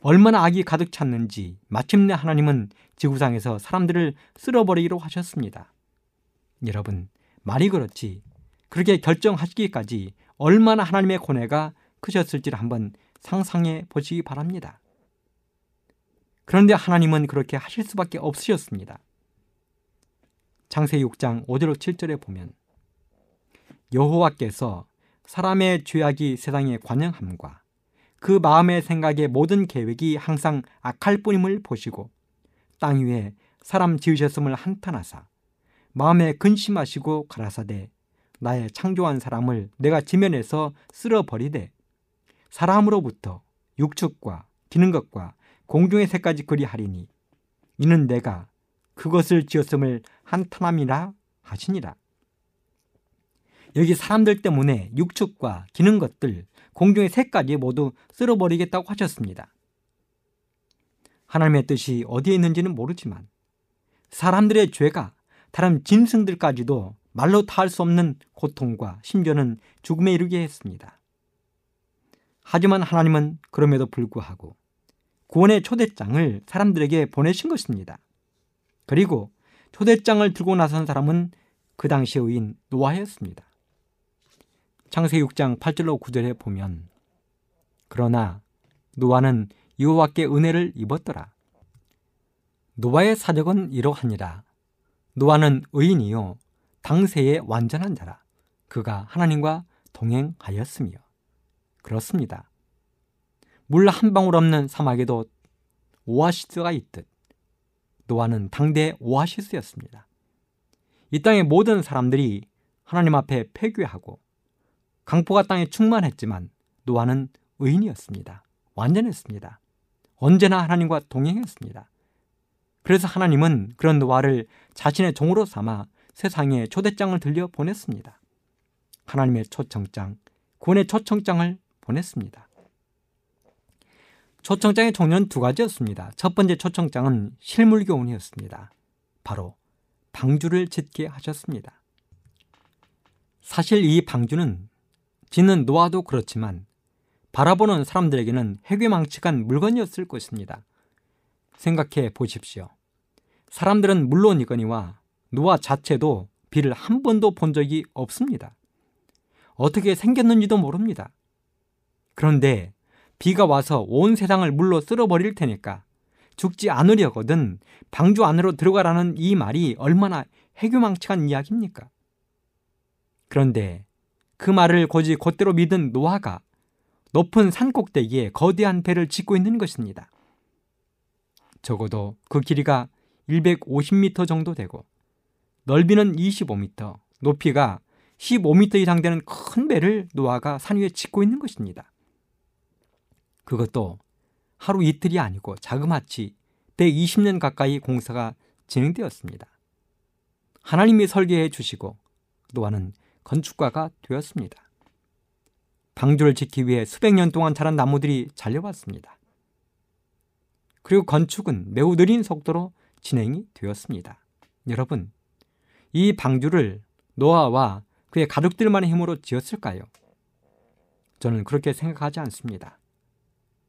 얼마나 악이 가득 찼는지 마침내 하나님은 지구상에서 사람들을 쓸어버리기로 하셨습니다. 여러분, 말이 그렇지 그렇게 결정하시기까지 얼마나 하나님의 고뇌가 크셨을지를 한번 상상해 보시기 바랍니다. 그런데 하나님은 그렇게 하실 수밖에 없으셨습니다. 창세기 육 장 오 절로 칠 절에 보면 여호와께서 사람의 죄악이 세상에 관영함과 그 마음의 생각의 모든 계획이 항상 악할 뿐임을 보시고 땅 위에 사람 지으셨음을 한탄하사 마음에 근심하시고 가라사대 나의 창조한 사람을 내가 지면에서 쓸어버리되 사람으로부터 육축과 기는 것과 공중의 새까지 그리하리니 이는 내가 그것을 지었음을 한탄함이라 하시니라. 여기 사람들 때문에 육축과 기는 것들, 공중의 새까지 모두 쓸어버리겠다고 하셨습니다. 하나님의 뜻이 어디에 있는지는 모르지만 사람들의 죄가 다른 짐승들까지도 말로 다 할 수 없는 고통과 심지어는 죽음에 이르게 했습니다. 하지만 하나님은 그럼에도 불구하고 구원의 초대장을 사람들에게 보내신 것입니다. 그리고 초대장을 들고 나선 사람은 그 당시의 의인 노아였습니다. 창세기 육 장 팔 절로 구 절에 보면 그러나 노아는 여호와께 은혜를 입었더라. 노아의 사적은 이러하니라. 노아는 의인이요 당세에 완전한 자라. 그가 하나님과 동행하였으며. 그렇습니다. 물 한 방울 없는 사막에도 오아시스가 있듯 노아는 당대의 오아시스였습니다. 이 땅의 모든 사람들이 하나님 앞에 폐교하고 강포가 땅에 충만했지만 노아는 의인이었습니다. 완전했습니다. 언제나 하나님과 동행했습니다. 그래서 하나님은 그런 노아를 자신의 종으로 삼아 세상에 초대장을 들려 보냈습니다. 하나님의 초청장, 구원의 초청장을 보냈습니다. 초청장의 종류는 두 가지였습니다. 첫 번째 초청장은 실물교훈이었습니다. 바로 방주를 짓게 하셨습니다. 사실 이 방주는 짓는 노아도 그렇지만 바라보는 사람들에게는 해괴망측한 물건이었을 것입니다. 생각해 보십시오. 사람들은 물론이거니와 노아 자체도 비를 한 번도 본 적이 없습니다. 어떻게 생겼는지도 모릅니다. 그런데 비가 와서 온 세상을 물로 쓸어버릴 테니까 죽지 않으려거든 방주 안으로 들어가라는 이 말이 얼마나 해괴망측한 이야기입니까? 그런데 그 말을 고지 곧대로 믿은 노아가 높은 산 꼭대기에 거대한 배를 짓고 있는 것입니다. 적어도 그 길이가 백오십 미터 정도 되고 넓이는 이십오 미터, 높이가 십오 미터 이상 되는 큰 배를 노아가 산 위에 짓고 있는 것입니다. 그것도 하루 이틀이 아니고 자그마치 백이십 년 가까이 공사가 진행되었습니다. 하나님이 설계해 주시고 노아는 건축가가 되었습니다. 방주를 짓기 위해 수백 년 동안 자란 나무들이 잘려왔습니다. 그리고 건축은 매우 느린 속도로 진행이 되었습니다. 여러분, 이 방주를 노아와 그의 가족들만의 힘으로 지었을까요? 저는 그렇게 생각하지 않습니다.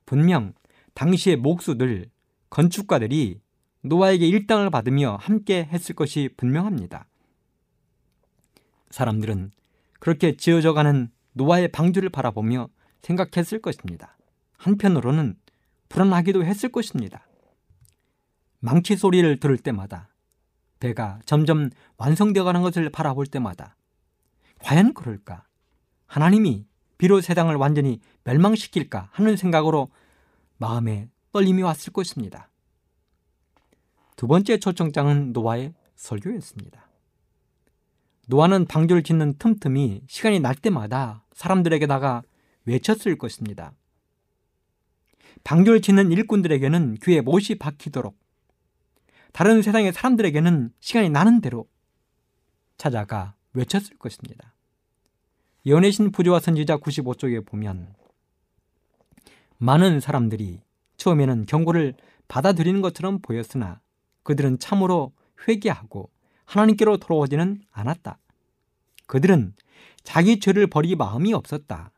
분명 당시의 목수들, 건축가들이 노아에게 일당을 받으며 함께 했을 것이 분명합니다. 사람들은 그렇게 지어져가는 노아의 방주를 바라보며 생각했을 것입니다. 한편으로는 불안하기도 했을 것입니다. 망치 소리를 들을 때마다, 배가 점점 완성되어가는 것을 바라볼 때마다 과연 그럴까? 하나님이 비로 세상을 완전히 멸망시킬까 하는 생각으로 마음에 떨림이 왔을 것입니다. 두 번째 초청장은 노아의 설교였습니다. 노아는 방주를 짓는 틈틈이 시간이 날 때마다 사람들에게다가 외쳤을 것입니다. 방주를 짓는 일꾼들에게는 귀에 못이 박히도록, 다른 세상의 사람들에게는 시간이 나는 대로 찾아가 외쳤을 것입니다. 예언의 신 부조와 선지자 구십오 쪽에 보면 많은 사람들이 처음에는 경고를 받아들이는 것처럼 보였으나 그들은 참으로 회개하고 하나님께로 돌아오지는 않았다. 그들은 자기 죄를 버릴 마음이 없었다.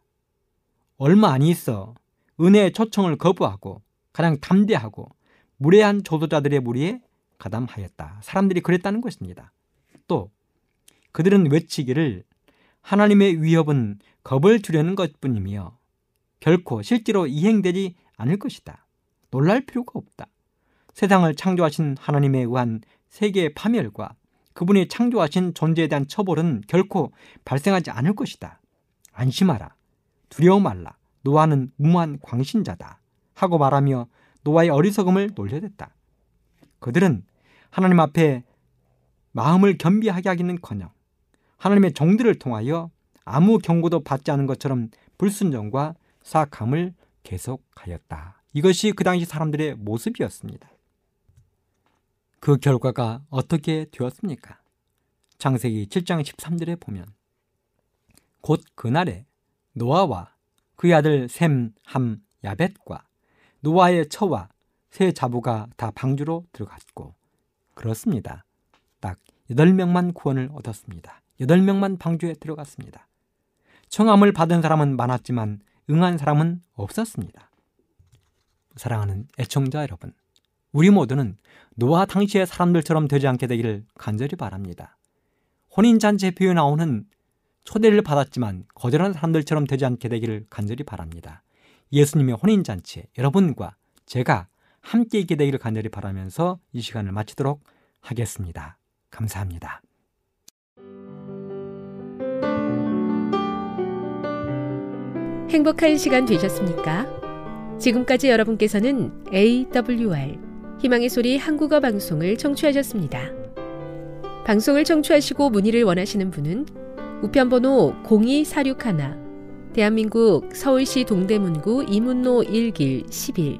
얼마 안 있어 은혜의 초청을 거부하고 가장 담대하고 무례한 조도자들의 무리에 가담하였다. 사람들이 그랬다는 것입니다. 또 그들은 외치기를 하나님의 위협은 겁을 주려는 것뿐이며 결코 실제로 이행되지 않을 것이다. 놀랄 필요가 없다. 세상을 창조하신 하나님에 의한 세계의 파멸과 그분이 창조하신 존재에 대한 처벌은 결코 발생하지 않을 것이다. 안심하라. 두려워 말라. 노아는 무모한 광신자다. 하고 말하며 노아의 어리석음을 놀려댔다. 그들은 하나님 앞에 마음을 겸비하게 하기는커녕 하나님의 종들을 통하여 아무 경고도 받지 않은 것처럼 불순종과 사악함을 계속하였다. 이것이 그 당시 사람들의 모습이었습니다. 그 결과가 어떻게 되었습니까? 창세기 칠 장 십삼 절에 보면 곧 그날에 노아와 그의 아들 셈, 함, 야벳과 노아의 처와 세 자부가 다 방주로 들어갔고, 그렇습니다. 딱 여덟 명만 구원을 얻었습니다. 여덟 명만 방주에 들어갔습니다. 청함을 받은 사람은 많았지만 응한 사람은 없었습니다. 사랑하는 애청자 여러분, 우리 모두는 노아 당시의 사람들처럼 되지 않게 되기를 간절히 바랍니다. 혼인잔치에 비유 나오는 초대를 받았지만 거절한 사람들처럼 되지 않게 되기를 간절히 바랍니다. 예수님의 혼인잔치에 여러분과 제가 함께 있게 되기를 간절히 바라면서 이 시간을 마치도록 하겠습니다. 감사합니다. 행복한 시간 되셨습니까? 지금까지 여러분께서는 에이 더블유 알 희망의 소리 한국어 방송을 청취하셨습니다. 방송을 청취하시고 문의를 원하시는 분은 우편번호 공이 사육일 대한민국 서울시 동대문구 이문로 일 길 십일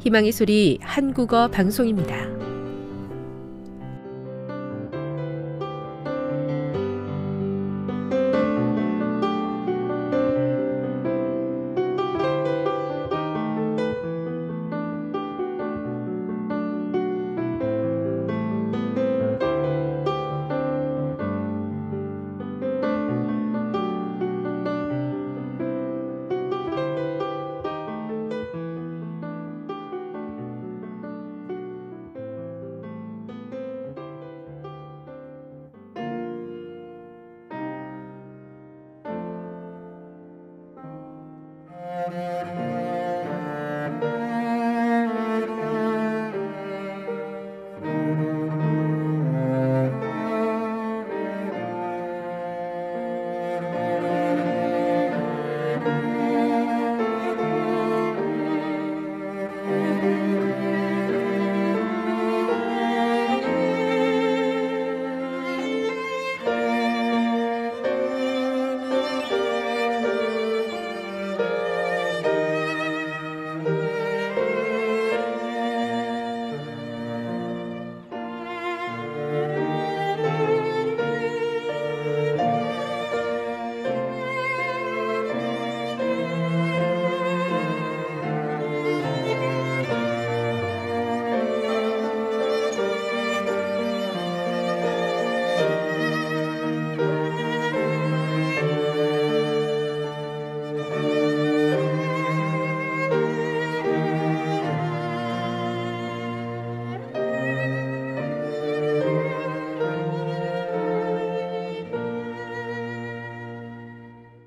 희망의 소리 한국어 방송입니다.